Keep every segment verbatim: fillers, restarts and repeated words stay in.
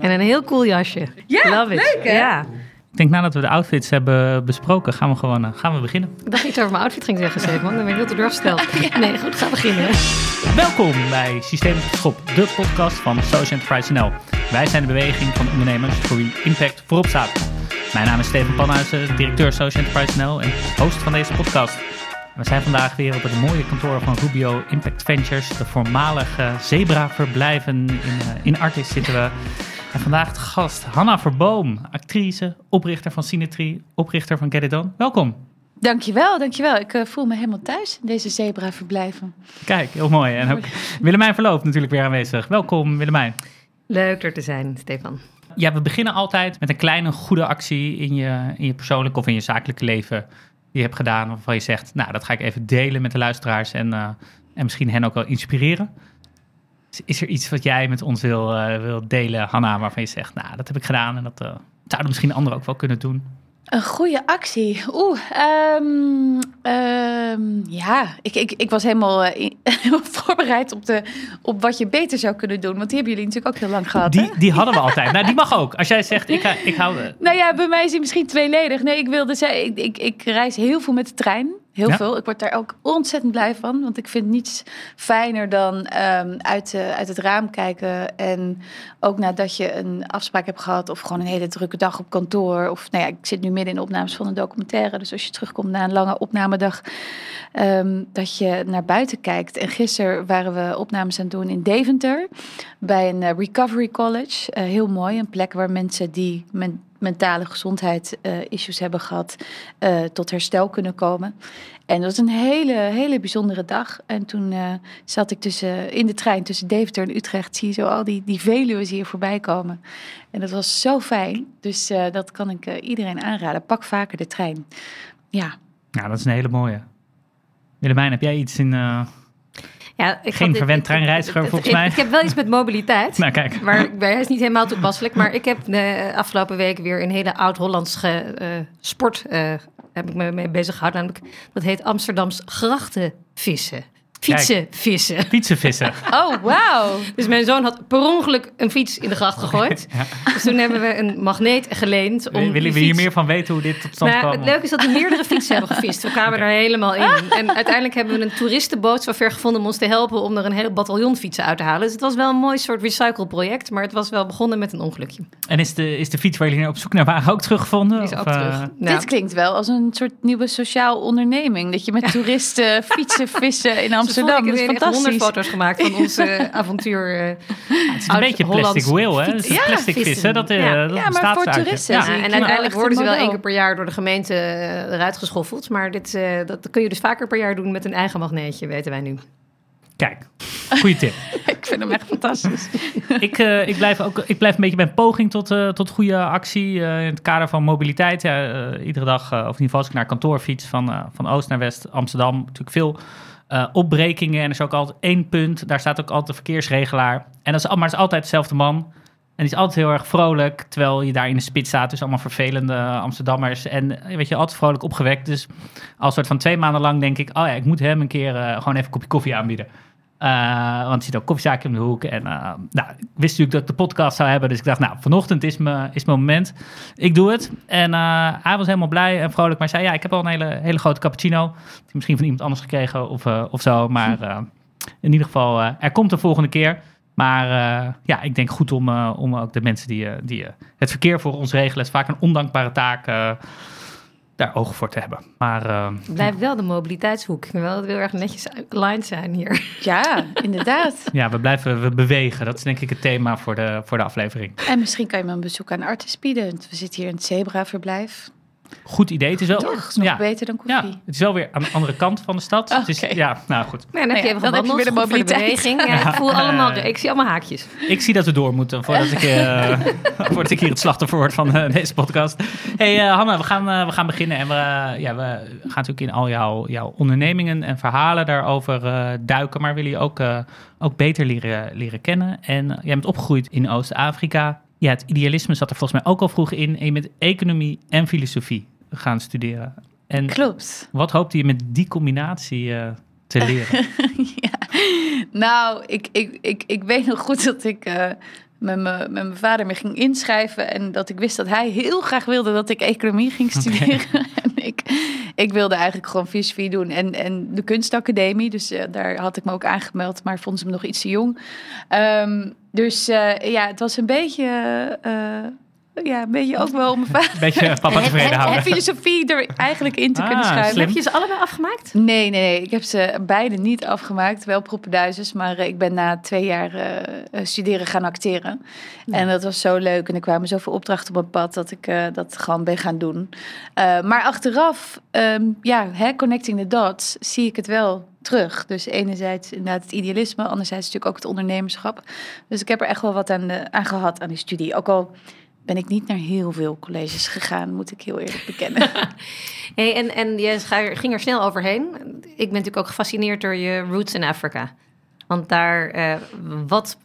En een heel cool jasje. Ja, love it. Leuk hè? Ja. Ik denk nadat we de outfits hebben besproken, gaan we gewoon uh, gaan we beginnen. Ik dacht iets over mijn outfit ging zeggen, Steven. Dan ben ik heel te doorgesteld. Nee, goed, ga beginnen. Welkom bij Systeem Schop, de podcast van Social Enterprise N L. Wij zijn de beweging van ondernemers voor wie impact voorop staat. Mijn naam is Steven Panhuijzen, directeur Social Enterprise N L en host van deze podcast. We zijn vandaag weer op het mooie kantoor van Rubio Impact Ventures. De voormalige zebraverblijven in, uh, in Artis zitten we. En vandaag de gast Hanna Verboom, actrice, oprichter van Cinetree, oprichter van Get It Done. Welkom. Dankjewel, dankjewel. Ik uh, voel me helemaal thuis in deze zebraverblijven. Kijk, heel mooi. En ook Willemijn Verloop natuurlijk weer aanwezig. Welkom Willemijn. Leuk er te zijn, Stefan. Ja, we beginnen altijd met een kleine goede actie in je, in je persoonlijke of in je zakelijke leven die je hebt gedaan, waarvan je zegt, nou, dat ga ik even delen met de luisteraars en, uh, en misschien hen ook wel inspireren. Is er iets wat jij met ons wil, uh, wil delen, Hanna, waarvan je zegt, nou, dat heb ik gedaan en dat uh, zouden misschien anderen ook wel kunnen doen? Een goede actie. Oeh, um, um, ja, ik, ik, ik was helemaal uh, voorbereid op, de, op wat je beter zou kunnen doen. Want die hebben jullie natuurlijk ook heel lang gehad. Die, die hadden we altijd. Nou, die mag ook. Als jij zegt, ik, ik hou... Uh... Nou ja, bij mij is die misschien tweeledig. Nee, ik wilde zeggen, ik, ik, ik reis heel veel met de trein. Heel ja? veel. Ik word daar ook ontzettend blij van. Want ik vind niets fijner dan um, uit, de, uit het raam kijken. En ook nadat je een afspraak hebt gehad of gewoon een hele drukke dag op kantoor. Of nou ja, ik zit nu midden in de opnames van een documentaire. Dus als je terugkomt na een lange opnamedag, um, dat je naar buiten kijkt. En gisteren waren we opnames aan het doen in Deventer. Bij een uh, Recovery College. Uh, heel mooi. Een plek waar mensen die... Men, mentale gezondheid uh, issues hebben gehad, uh, tot herstel kunnen komen. En dat was een hele, hele bijzondere dag. En toen uh, zat ik tussen, in de trein tussen Deventer en Utrecht. Zie je zo al die, die Veluwe's hier voorbij komen. En dat was zo fijn. Dus uh, dat kan ik uh, iedereen aanraden. Pak vaker de trein. Ja. Ja, dat is een hele mooie. Willemijn, heb jij iets in... Uh... Ja, ik Geen verwend treinreiziger ik, ik, volgens ik, mij. Ik heb wel iets met mobiliteit. Nou, kijk. Maar hij is niet helemaal toepasselijk. Maar ik heb de afgelopen week weer een hele oud-Hollands ge, uh, sport... Uh, heb ik me mee bezig gehouden. Namelijk, dat heet Amsterdamse Grachtenvissen. Fietsenvissen. Kijk, fietsenvissen. Oh, wauw. Dus mijn zoon had per ongeluk een fiets in de gracht gegooid. Ja. Dus toen hebben we een magneet geleend. Om Willen we hier meer van weten hoe dit tot stand nou, kwam? Het leuke is dat we meerdere fietsen hebben gevist. We kwamen okay. er helemaal in. En uiteindelijk hebben we een toeristenboot zo ver gevonden om ons te helpen om er een hele bataljon fietsen uit te halen. Dus het was wel een mooi soort recycleproject. Maar het was wel begonnen met een ongelukje. En is de, is de fiets waar jullie op zoek naar waren ook teruggevonden? Is of, ook terug. Uh... Nou. Dit klinkt wel als een soort nieuwe sociaal onderneming. Dat je met toeristen fietsen, vissen in Amsterdam. Ik heb weer echt honderd foto's gemaakt van onze uh, avontuur. Uh, ja, het is een beetje plastic wheel, hè? Het is ja, plastic vis, hè? Dat, uh, ja, dat ja maar voor toeristen. Ja, en uiteindelijk nou, worden ze wel één keer per jaar door de gemeente eruit geschoffeld. Maar dit, uh, dat kun je dus vaker per jaar doen met een eigen magneetje, weten wij nu. Kijk, goede tip. Ik vind hem echt fantastisch. ik, uh, ik, blijf ook, ik blijf een beetje bij een poging tot, uh, tot goede actie. Uh, in het kader van mobiliteit. Ja, uh, iedere dag, uh, of in ieder geval als ik naar kantoor fiets van, uh, van Oost naar West, Amsterdam, natuurlijk veel... Uh, opbrekingen en er is ook altijd één punt. Daar staat ook altijd de verkeersregelaar. En dat is, maar het is altijd dezelfde man. En die is altijd heel erg vrolijk. Terwijl je daar in de spits staat. Dus allemaal vervelende Amsterdammers. En weet je, altijd vrolijk opgewekt. Dus als soort van twee maanden lang denk ik... oh ja, ik moet hem een keer uh, gewoon even een kopje koffie aanbieden. Uh, want er zit ook koffiezaakje om de hoek. En uh, nou, ik wist natuurlijk dat ik de podcast zou hebben. Dus ik dacht, nou, vanochtend is mijn is mijn moment. Ik doe het. En uh, hij was helemaal blij en vrolijk. Maar zei, ja, ik heb al een hele, hele grote cappuccino. Die misschien van iemand anders gekregen of, uh, of zo. Maar uh, in ieder geval, uh, er komt de volgende keer. Maar uh, ja, ik denk goed om, uh, om ook de mensen die, uh, die uh, het verkeer voor ons regelen. Het is vaak een ondankbare taak... Uh, daar ogen voor te hebben. Maar, uh, blijft wel de mobiliteitshoek. Ik wil wel heel erg netjes aligned zijn hier. Ja, inderdaad. Ja, we blijven we bewegen. Dat is denk ik het thema voor de, voor de aflevering. En misschien kan je me een bezoek aan Artis bieden. Want we zitten hier in het zebraverblijf. Goed idee. Het is wel toch, is nog ja. beter dan koffie. Ja, het is wel weer aan de andere kant van de stad. Oh, okay. Dus ja, nou goed. Nou, dan heb je even nou ja, gewandeld. Goed voor de beweging. Ja, ja. Ik voel allemaal, ik zie allemaal haakjes. Ik zie dat we door moeten voordat ik, uh, voordat ik hier het slachtoffer word van uh, deze podcast. Hey uh, Hanna, we gaan, uh, we gaan beginnen. En we, uh, ja, we gaan natuurlijk in al jouw, jouw ondernemingen en verhalen daarover uh, duiken. Maar willen je ook, uh, ook beter leren, leren kennen. En uh, jij bent opgegroeid in Oost-Afrika. Ja, het idealisme zat er volgens mij ook al vroeg in. En je bent economie en filosofie gaan studeren. En klopt. Wat hoopte je met die combinatie uh, te leren? ja. Nou, ik, ik, ik, ik weet nog goed dat ik... Uh... met mijn vader me ging inschrijven. En dat ik wist dat hij heel graag wilde dat ik economie ging studeren. Okay. En ik, ik wilde eigenlijk gewoon filosofie doen. En, en de kunstacademie, dus uh, daar had ik me ook aangemeld. Maar vonden ze me nog iets te jong. Um, dus uh, ja, het was een beetje... Uh, Ja, een beetje ook wel om mijn vader... beetje papa tevreden houden. Filosofie er eigenlijk in te ah, kunnen schuiven. Slim. Heb je ze allebei afgemaakt? Nee, nee, nee. Ik heb ze beide niet afgemaakt. Wel propenduizers, maar ik ben na twee jaar uh, studeren gaan acteren. Ja. En dat was zo leuk. En er kwamen zoveel opdrachten op mijn pad dat ik uh, dat gewoon ben gaan doen. Uh, maar achteraf, um, ja, hè, connecting the dots, zie ik het wel terug. Dus enerzijds inderdaad het idealisme, anderzijds natuurlijk ook het ondernemerschap. Dus ik heb er echt wel wat aan, de, aan gehad aan die studie. Ook al... ben ik niet naar heel veel colleges gegaan, moet ik heel eerlijk bekennen. Hey, en, en je ging er snel overheen. Ik ben natuurlijk ook gefascineerd door je roots in Afrika. Want daar, uh, wat,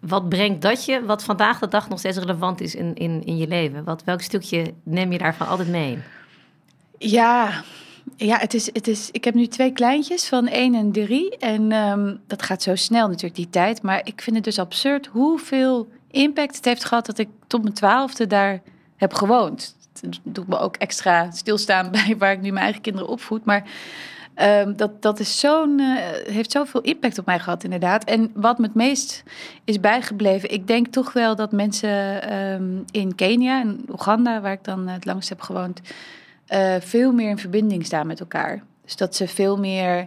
wat brengt dat je, wat vandaag de dag nog steeds relevant is in, in, in je leven? Wat, welk stukje neem je daarvan altijd mee? Ja... Ja, het is, het is, ik heb nu twee kleintjes van één en drie. En um, dat gaat zo snel natuurlijk, die tijd. Maar ik vind het dus absurd hoeveel impact het heeft gehad... dat ik tot mijn twaalfde daar heb gewoond. Dat doet me ook extra stilstaan bij waar ik nu mijn eigen kinderen opvoed. Maar um, dat, dat is zo'n, uh, heeft zoveel impact op mij gehad, inderdaad. En wat me het meest is bijgebleven... ik denk toch wel dat mensen um, in Kenia en Oeganda... waar ik dan het langst heb gewoond... Uh, veel meer in verbinding staan met elkaar. Dus dat ze veel meer...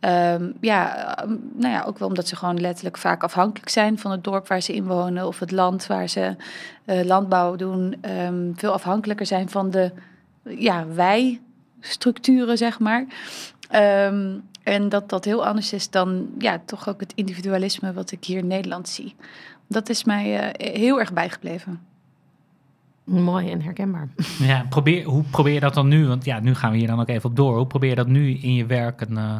Um, ja, um, nou ja, ook wel omdat ze gewoon letterlijk vaak afhankelijk zijn... van het dorp waar ze in wonen of het land waar ze uh, landbouw doen. Um, veel afhankelijker zijn van de ja, wij-structuren, zeg maar. Um, en dat dat heel anders is dan ja, toch ook het individualisme... wat ik hier in Nederland zie. Dat is mij uh, heel erg bijgebleven. Mooi en herkenbaar. Ja, probeer, hoe probeer je dat dan nu? Want ja, nu gaan we hier dan ook even op door. Hoe probeer je dat nu in je werk een, uh,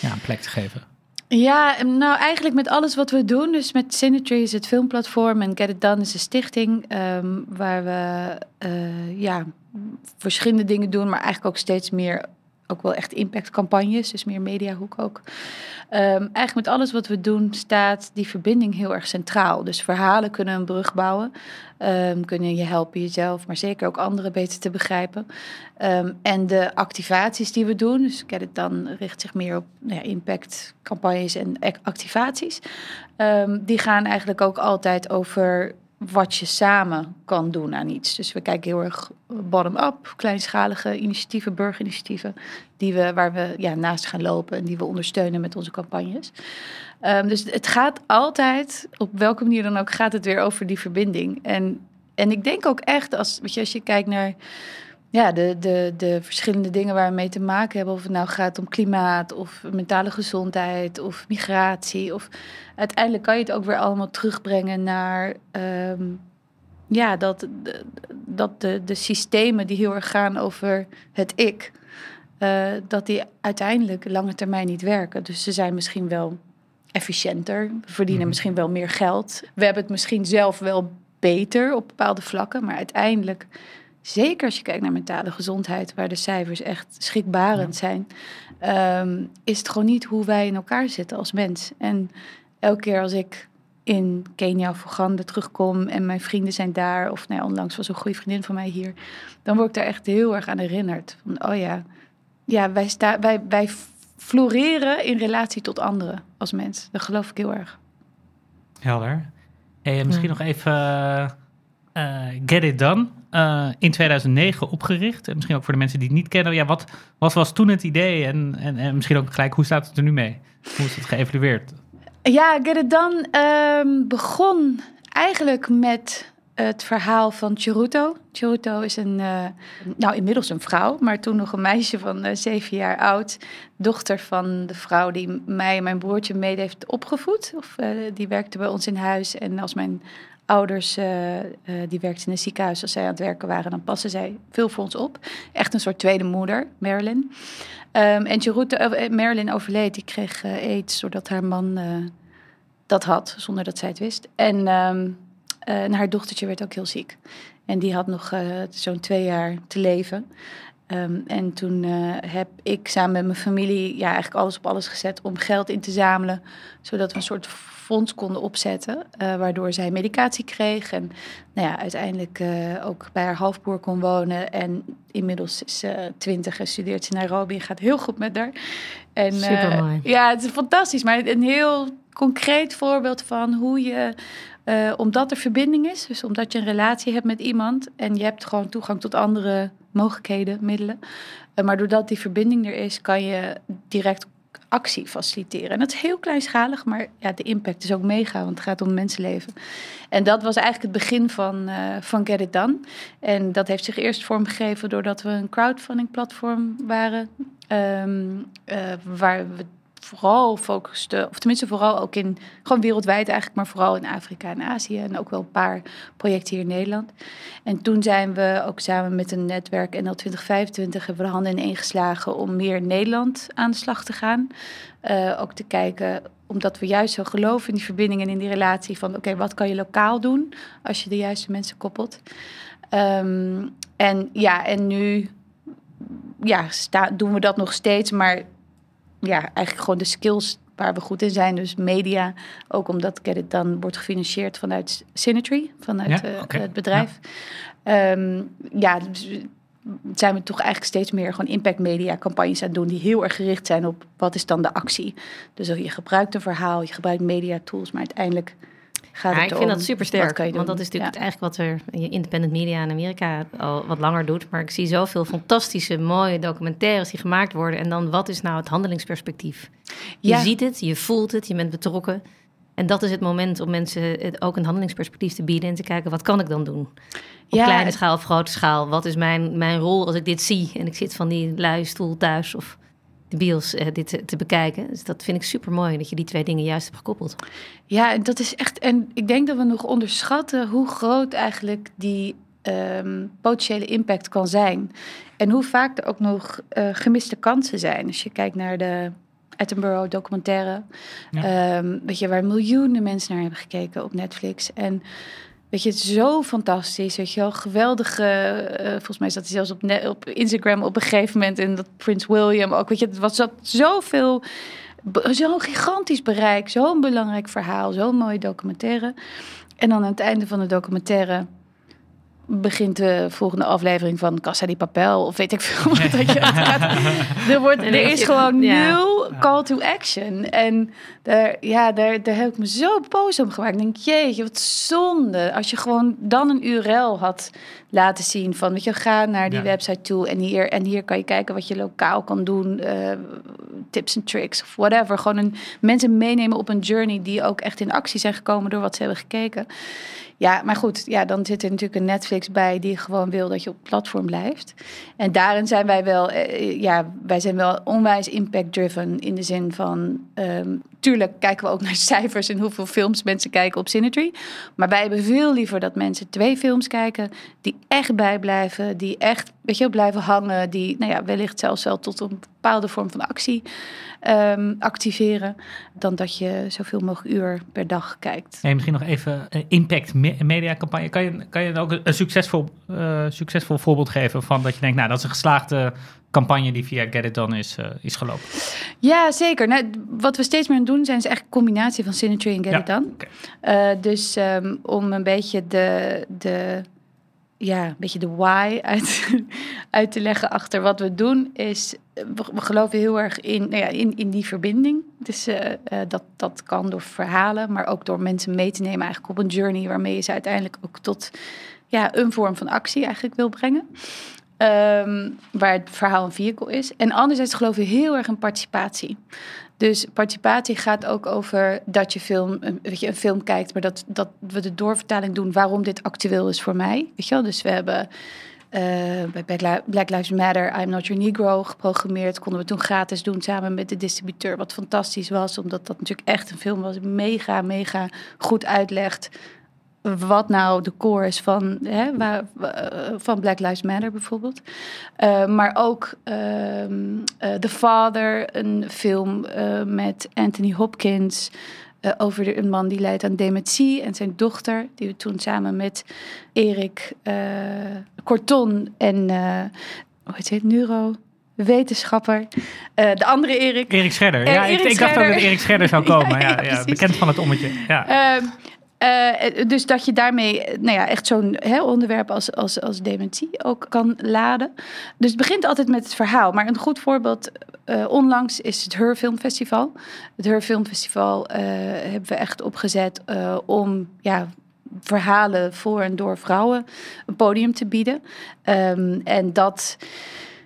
ja, een plek te geven? Ja, nou eigenlijk met alles wat we doen. Dus met Cinetree is het filmplatform en Get It Done is een stichting... Um, waar we uh, ja, verschillende dingen doen, maar eigenlijk ook steeds meer... ook wel echt impactcampagnes, dus meer mediahoek ook. Um, eigenlijk met alles wat we doen staat die verbinding heel erg centraal. Dus verhalen kunnen een brug bouwen, um, kunnen je helpen jezelf... maar zeker ook anderen beter te begrijpen. Um, en de activaties die we doen, dus Get It Done richt zich meer op nou ja, impactcampagnes en activaties... Um, die gaan eigenlijk ook altijd over... wat je samen kan doen aan iets. Dus we kijken heel erg bottom-up, kleinschalige initiatieven, burgerinitiatieven... die we, waar we ja, naast gaan lopen en die we ondersteunen met onze campagnes. Um, dus het gaat altijd, op welke manier dan ook, gaat het weer over die verbinding. En, en ik denk ook echt, als, weet je, als je kijkt naar... Ja, de, de, de verschillende dingen waar we mee te maken hebben... of het nou gaat om klimaat of mentale gezondheid of migratie... of uiteindelijk kan je het ook weer allemaal terugbrengen naar... Um, ja, dat, dat de, de systemen die heel erg gaan over het ik... Uh, dat die uiteindelijk lange termijn niet werken. Dus ze zijn misschien wel efficiënter, we verdienen mm. misschien wel meer geld. We hebben het misschien zelf wel beter op bepaalde vlakken, maar uiteindelijk... Zeker als je kijkt naar mentale gezondheid, waar de cijfers echt schrikbarend zijn, um, is het gewoon niet hoe wij in elkaar zitten als mens. En elke keer als ik in Kenia of Oeganda terugkom en mijn vrienden zijn daar, of nou ja, onlangs was een goede vriendin van mij hier, dan word ik daar echt heel erg aan herinnerd. Van, oh ja, ja wij, sta, wij, wij floreren in relatie tot anderen als mens. Dat geloof ik heel erg. Helder. Hey, misschien ja. nog even uh, Get It Done. Uh, in tweeduizend negen opgericht. En misschien ook voor de mensen die het niet kennen. Ja, wat, wat was toen het idee? En, en, en misschien ook gelijk, hoe staat het er nu mee? Hoe is het geëvalueerd? Ja, Get It Done um, begon eigenlijk met het verhaal van Chiruto. Chiruto is een, uh, nou inmiddels een vrouw, maar toen nog een meisje van uh, zeven jaar oud. Dochter van de vrouw die mij en mijn broertje mee heeft opgevoed. Of, uh, die werkte bij ons in huis en als mijn... ouders, uh, uh, die werkten in een ziekenhuis. Als zij aan het werken waren, dan passen zij veel voor ons op. Echt een soort tweede moeder, Marilyn. Um, en Chiruto, uh, Marilyn overleed, die kreeg uh, aids... doordat haar man uh, dat had, zonder dat zij het wist. En, um, uh, en haar dochtertje werd ook heel ziek. En die had nog uh, zo'n twee jaar te leven. Um, en toen uh, heb ik samen met mijn familie... ja, eigenlijk alles op alles gezet om geld in te zamelen... zodat we een soort... fonds konden opzetten, uh, waardoor zij medicatie kreeg en nou ja, uiteindelijk uh, ook bij haar halfbroer kon wonen. En inmiddels is ze uh, twintig en studeert ze in Nairobi en gaat heel goed met haar. En, uh, Supermooi. Ja, het is fantastisch, maar een heel concreet voorbeeld van hoe je, uh, omdat er verbinding is, dus omdat je een relatie hebt met iemand en je hebt gewoon toegang tot andere mogelijkheden, middelen. Uh, maar doordat die verbinding er is, kan je direct actie faciliteren. En dat is heel kleinschalig, maar ja, de impact is ook mega, want het gaat om mensenleven. En dat was eigenlijk het begin van, uh, van Get It Done. En dat heeft zich eerst vormgegeven doordat we een crowdfunding platform waren, um, uh, waar we vooral focuste, of tenminste vooral ook in, gewoon wereldwijd eigenlijk, maar vooral in Afrika en Azië en ook wel een paar projecten hier in Nederland. En toen zijn we ook samen met een netwerk N L twintig vijfentwintig hebben we de handen ineen geslagen om meer in Nederland aan de slag te gaan. Uh, ook te kijken, omdat we juist zo geloven in die verbinding en in die relatie van oké, okay, wat kan je lokaal doen als je de juiste mensen koppelt. Um, en ja, en nu ja, sta, doen we dat nog steeds, maar ja, eigenlijk gewoon de skills waar we goed in zijn. Dus media, ook omdat Get It Done wordt gefinancierd vanuit Cinetree, vanuit ja, uh, okay. het bedrijf. Ja, um, ja dus zijn we toch eigenlijk steeds meer gewoon impact media campagnes aan het doen die heel erg gericht zijn op wat is dan de actie. Dus je gebruikt een verhaal, je gebruikt media tools, maar uiteindelijk gaat ja, het ik vind dat super sterk, want dat is natuurlijk ja. eigenlijk wat er je independent media in Amerika al wat langer doet. Maar ik zie zoveel fantastische, mooie documentaires die gemaakt worden. En dan, wat is nou het handelingsperspectief? Je ja. ziet het, je voelt het, je bent betrokken. En dat is het moment om mensen ook een handelingsperspectief te bieden en te kijken, wat kan ik dan doen? Op ja, kleine schaal of grote schaal. Wat is mijn, mijn rol als ik dit zie? En ik zit van die luie stoel thuis of de bios eh, dit te, te bekijken. Dus dat vind ik super mooi dat je die twee dingen juist hebt gekoppeld. Ja, dat is echt. En ik denk dat we nog onderschatten hoe groot eigenlijk die um, potentiële impact kan zijn. En hoe vaak er ook nog uh, gemiste kansen zijn. Als je kijkt naar de Attenborough documentaire, ja. um, weet je, waar miljoenen mensen naar hebben gekeken op Netflix. En weet je, het is zo fantastisch, weet je wel, geweldige, uh, volgens mij zat hij zelfs op, net, op Instagram op een gegeven moment en dat Prins William ook, weet je, het was zoveel, zo'n gigantisch bereik, zo'n belangrijk verhaal, zo'n mooie documentaire. En dan aan het einde van de documentaire begint de volgende aflevering van Casa de Papel, of weet ik veel wat dat je gaat. Er, wordt, er is gewoon nul call to action. En daar, ja, daar, daar heb ik me zo boos om gemaakt. Ik denk, jeetje, wat zonde. Als je gewoon dan een U R L had laten zien van, weet je, ga naar die ja. website toe en hier, en hier kan je kijken wat je lokaal kan doen. Uh, tips en tricks of whatever. Gewoon een, mensen meenemen op een journey die ook echt in actie zijn gekomen door wat ze hebben gekeken. Ja, maar goed, ja, dan zit er natuurlijk een Netflix bij die gewoon wil dat je op platform blijft. En daarin zijn wij wel, eh, ja, wij zijn wel onwijs impact-driven in de zin van, um, tuurlijk kijken we ook naar cijfers en hoeveel films mensen kijken op Cinetree. Maar wij hebben veel liever dat mensen twee films kijken die echt bijblijven, die echt, weet je, blijven hangen, die, nou ja, wellicht zelfs wel tot een bepaalde vorm van actie um, activeren, dan dat je zoveel mogelijk uur per dag kijkt. Hey, misschien nog even een impact media campagne. Kan je, kan je ook een succesvol, uh, succesvol voorbeeld geven van dat je denkt, nou, dat is een geslaagde campagne die via Get It Done is, uh, is gelopen? Ja, zeker. Nou, wat we steeds meer aan doen zijn is echt een combinatie van Cinetree en Get ja. It Done. Okay. Uh, dus um, om een beetje de... de ja, een beetje de why uit, uit te leggen achter wat we doen, is we, we geloven heel erg in, nou ja, in, in die verbinding. Dus uh, uh, dat, dat kan door verhalen, maar ook door mensen mee te nemen eigenlijk op een journey waarmee je ze uiteindelijk ook tot ja, een vorm van actie eigenlijk wil brengen. Um, waar het verhaal een vehicle is. En anderzijds geloven we heel erg in participatie. Dus participatie gaat ook over dat je, film, dat je een film kijkt, maar dat, dat we de doorvertaling doen waarom dit actueel is voor mij. Weet je wel? Dus we hebben uh, bij Black Lives Matter, I'm Not Your Negro geprogrammeerd. Konden we toen gratis doen samen met de distributeur, wat fantastisch was, omdat dat natuurlijk echt een film was, mega, mega goed uitlegt wat nou de core is van, hè, waar, van Black Lives Matter bijvoorbeeld. Uh, maar ook uh, uh, The Father, een film uh, met Anthony Hopkins uh, over de, een man die lijdt aan dementie en zijn dochter, die we toen samen met Erik uh, Corton en, uh, hoe heet het, Neuro... wetenschapper. Uh, de andere Erik. Erik Scherder. Uh, ja, Erik ik, ik dacht Scherder. Ook dat Erik Scherder zou komen. ja, ja, ja, ja, bekend van het ommetje. Ja. Uh, uh, dus dat je daarmee nou ja, echt zo'n hè, onderwerp als, als, als dementie ook kan laden. Dus het begint altijd met het verhaal. Maar een goed voorbeeld uh, onlangs is het Her Film Festival. Het Her Film Festival uh, hebben we echt opgezet uh, om... ja, verhalen voor en door vrouwen een podium te bieden. Um, en dat,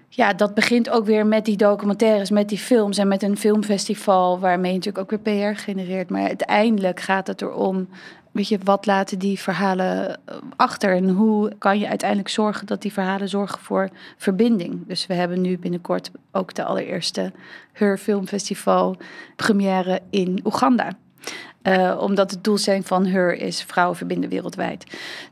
ja, dat begint ook weer met die documentaires, met die films en met een filmfestival, waarmee je natuurlijk ook weer P R genereert. Maar uiteindelijk gaat het erom, weet je, wat laten die verhalen achter en hoe kan je uiteindelijk zorgen dat die verhalen zorgen voor verbinding. Dus we hebben nu binnenkort ook de allereerste Her Film Festival première in Oeganda. Uh, omdat de doelstelling van Her is vrouwen verbinden wereldwijd.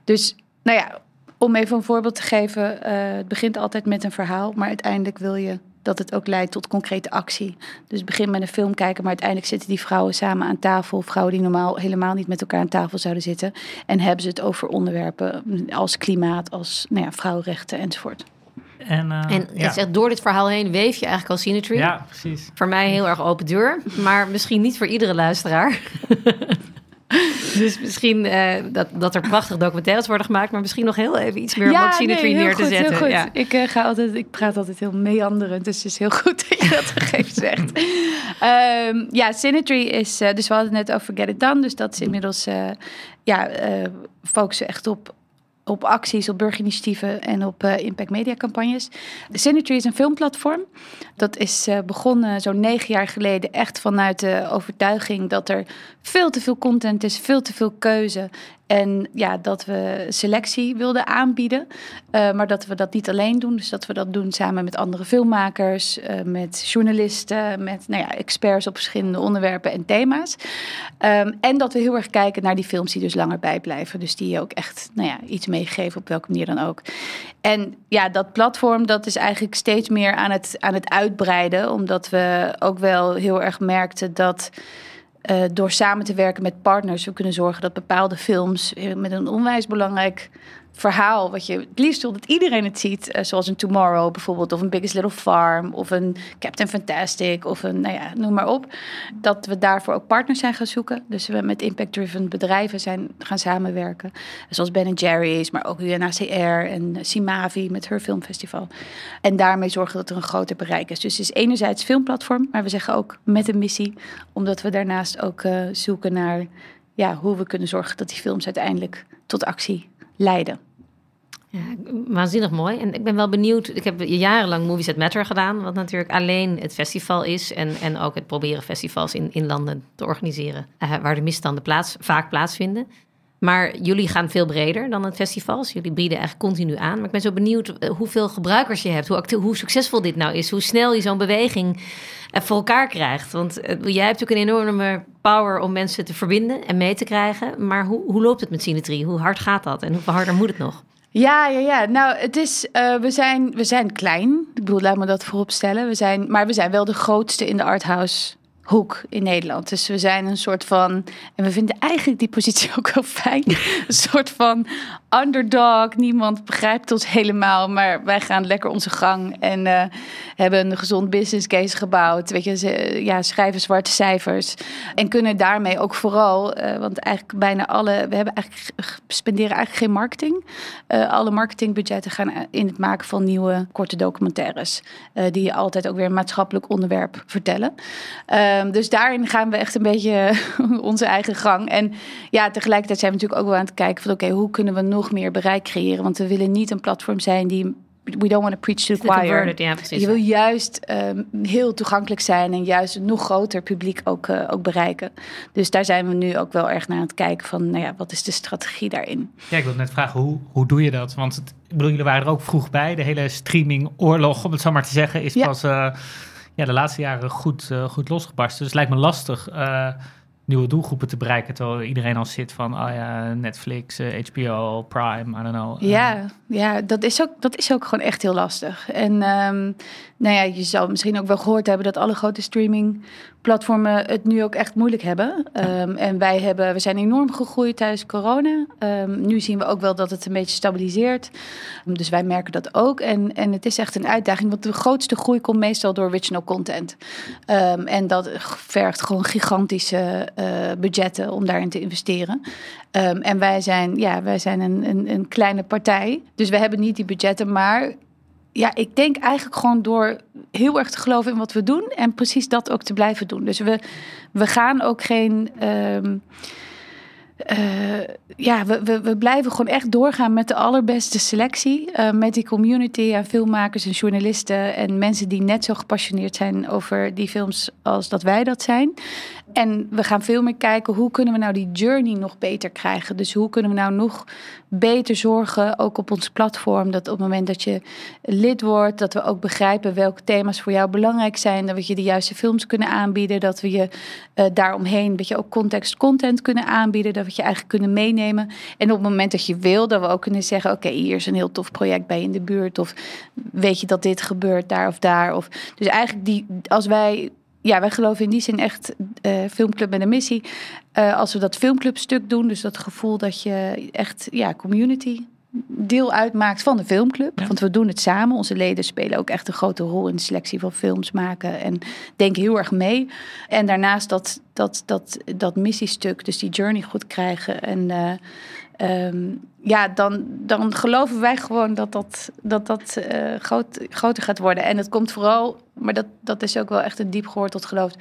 Dus, nou ja, om even een voorbeeld te geven. Uh, het begint altijd met een verhaal, maar uiteindelijk wil je dat het ook leidt tot concrete actie. Dus begin met een film kijken, maar uiteindelijk zitten die vrouwen samen aan tafel. Vrouwen die normaal helemaal niet met elkaar aan tafel zouden zitten. En hebben ze het over onderwerpen als klimaat, als nou ja, vrouwenrechten enzovoort. En, uh, en ja. Echt door dit verhaal heen weef je eigenlijk al Cinetree. Ja, precies. Voor mij heel erg open deur, maar misschien niet voor iedere luisteraar. Dus misschien uh, dat, dat er prachtige documentaires worden gemaakt, maar misschien nog heel even iets meer ja, op Cinetree nee, neer te goed, zetten. Heel goed. Ja, ik uh, ga altijd, ik praat altijd heel meanderend, dus het is heel goed dat je dat gegeven zegt. um, ja, Cinetree is, uh, dus we hadden het net over Get It Done, dus dat is inmiddels, uh, ja, uh, focussen echt op. op acties, op burgerinitiatieven en op uh, impact media campagnes. De Cinetree is een filmplatform. Dat is uh, begonnen zo'n negen jaar geleden echt vanuit de overtuiging dat er veel te veel content is, veel te veel keuze. En ja, dat we selectie wilden aanbieden. Uh, maar dat we dat niet alleen doen. Dus dat we dat doen samen met andere filmmakers, uh, met journalisten, met nou ja, experts op verschillende onderwerpen en thema's. Um, en dat we heel erg kijken naar die films die dus langer bijblijven. Dus die je ook echt nou ja, iets meegeven op welke manier dan ook. En ja, dat platform dat is eigenlijk steeds meer aan het, aan het uitbreiden. Omdat we ook wel heel erg merkten dat... Uh, door samen te werken met partners, we kunnen zorgen dat bepaalde films met een onwijs belangrijk verhaal, wat je het liefst wil dat iedereen het ziet, uh, zoals een Tomorrow bijvoorbeeld, of een Biggest Little Farm, of een Captain Fantastic, of een, nou ja, noem maar op, dat we daarvoor ook partners zijn gaan zoeken. Dus we met impact-driven bedrijven zijn gaan samenwerken, zoals Ben en Jerry's, maar ook U N H C R en Simavi met Her Film Festival. En daarmee zorgen dat er een groter bereik is. Dus het is enerzijds filmplatform, maar we zeggen ook met een missie, omdat we daarnaast ook uh, zoeken naar ja, hoe we kunnen zorgen dat die films uiteindelijk tot actie leiden. Ja, waanzinnig mooi. En ik ben wel benieuwd. Ik heb jarenlang Movies That Matter gedaan. Wat natuurlijk alleen het festival is. En, en ook het proberen festivals in, in landen te organiseren. Uh, waar de misstanden plaats, vaak plaatsvinden. Maar jullie gaan veel breder dan het festival. Dus jullie bieden eigenlijk continu aan. Maar ik ben zo benieuwd hoeveel gebruikers je hebt. Hoe, actief, hoe succesvol dit nou is. Hoe snel je zo'n beweging voor elkaar krijgt. Want uh, jij hebt natuurlijk een enorme power om mensen te verbinden en mee te krijgen. Maar hoe, hoe loopt het met Cinetree? Hoe hard gaat dat? En hoe harder moet het nog? Ja, ja, ja. Nou, het is, uh, we, zijn, we zijn klein. Ik bedoel, laat me dat voorop stellen. We zijn, maar we zijn wel de grootste in de arthouse hoek in Nederland. Dus we zijn een soort van... en we vinden eigenlijk die positie ook wel fijn. Een soort van underdog. Niemand begrijpt ons helemaal, maar wij gaan lekker onze gang en uh, hebben een gezond business case gebouwd. Weet je, ze, ja, schrijven zwarte cijfers en kunnen daarmee ook vooral... Uh, want eigenlijk bijna alle... we hebben eigenlijk, spenderen eigenlijk geen marketing. Uh, alle marketingbudgetten gaan in het maken van nieuwe korte documentaires. Uh, die altijd ook weer een maatschappelijk onderwerp vertellen. Uh, Dus daarin gaan we echt een beetje onze eigen gang. En ja, tegelijkertijd zijn we natuurlijk ook wel aan het kijken van oké, okay, hoe kunnen we nog meer bereik creëren? Want we willen niet een platform zijn die... we don't want to preach to the choir. Ja, je wil juist um, heel toegankelijk zijn en juist een nog groter publiek ook, uh, ook bereiken. Dus daar zijn we nu ook wel erg naar aan het kijken van, nou ja, wat is de strategie daarin? Ja, ik wilde net vragen, hoe, hoe doe je dat? Want het, ik bedoel, jullie waren er ook vroeg bij. De hele streamingoorlog, om het zo maar te zeggen, is ja. pas... Uh, Ja, de laatste jaren goed, uh, goed losgebarsten. Dus het lijkt me lastig uh, nieuwe doelgroepen te bereiken. Terwijl iedereen al zit van oh ja, Netflix, uh, H B O, Prime, I don't know. Uh. Ja, ja dat, is ook, dat is ook gewoon echt heel lastig. En um, nou ja, je zou misschien ook wel gehoord hebben dat alle grote streamingplatformen het nu ook echt moeilijk hebben. Um, en wij hebben, we zijn enorm gegroeid tijdens corona. Um, nu zien we ook wel dat het een beetje stabiliseert. Um, dus wij merken dat ook. En, en het is echt een uitdaging, want de grootste groei komt meestal door original content. Um, en dat vergt gewoon gigantische uh, budgetten om daarin te investeren. Um, en wij zijn, ja, wij zijn een, een, een kleine partij. Dus we hebben niet die budgetten, maar... Ja, ik denk eigenlijk gewoon door heel erg te geloven in wat we doen en precies dat ook te blijven doen. Dus we, we gaan ook geen... Um, uh, ja, we, we, we blijven gewoon echt doorgaan met de allerbeste selectie. Uh, met die community aan filmmakers en journalisten en mensen die net zo gepassioneerd zijn over die films als dat wij dat zijn. En we gaan veel meer kijken hoe kunnen we nou die journey nog beter krijgen. Dus hoe kunnen we nou nog beter zorgen, ook op ons platform, dat op het moment dat je lid wordt, dat we ook begrijpen welke thema's voor jou belangrijk zijn. Dat we je de juiste films kunnen aanbieden. Dat we je uh, daaromheen, dat je ook context content kunnen aanbieden. Dat we je eigenlijk kunnen meenemen. En op het moment dat je wil, dat we ook kunnen zeggen, oké, okay, hier is een heel tof project bij in de buurt. Of weet je dat dit gebeurt, daar of daar. Of, dus eigenlijk die, als wij... Ja, wij geloven in die zin echt uh, filmclub met een missie. Uh, als we dat filmclubstuk doen, dus dat gevoel dat je echt ja, community deel uitmaakt van de filmclub. Ja. Want we doen het samen. Onze leden spelen ook echt een grote rol in de selectie van films maken en denken heel erg mee. En daarnaast dat, dat, dat, dat missiestuk, dus die journey goed krijgen en... Uh, Um, ja, dan, dan geloven wij gewoon dat dat, dat, dat uh, groot, groter gaat worden. En dat komt vooral, maar dat, dat is ook wel echt een diep geworteld geloof.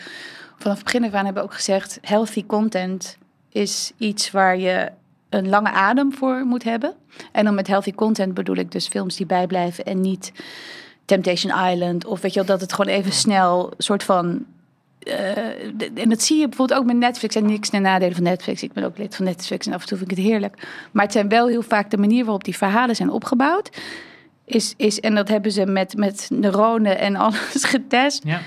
Vanaf het begin af aan hebben we ook gezegd, healthy content is iets waar je een lange adem voor moet hebben. En dan met healthy content bedoel ik dus films die bijblijven en niet Temptation Island. Of weet je wel, dat het gewoon even snel soort van... Uh, en dat zie je bijvoorbeeld ook met Netflix. En niks ten nadele van Netflix. Ik ben ook lid van Netflix en af en toe vind ik het heerlijk. Maar het zijn wel heel vaak de manier waarop die verhalen zijn opgebouwd. Is, is, en dat hebben ze met, met neuronen en alles getest. Ja.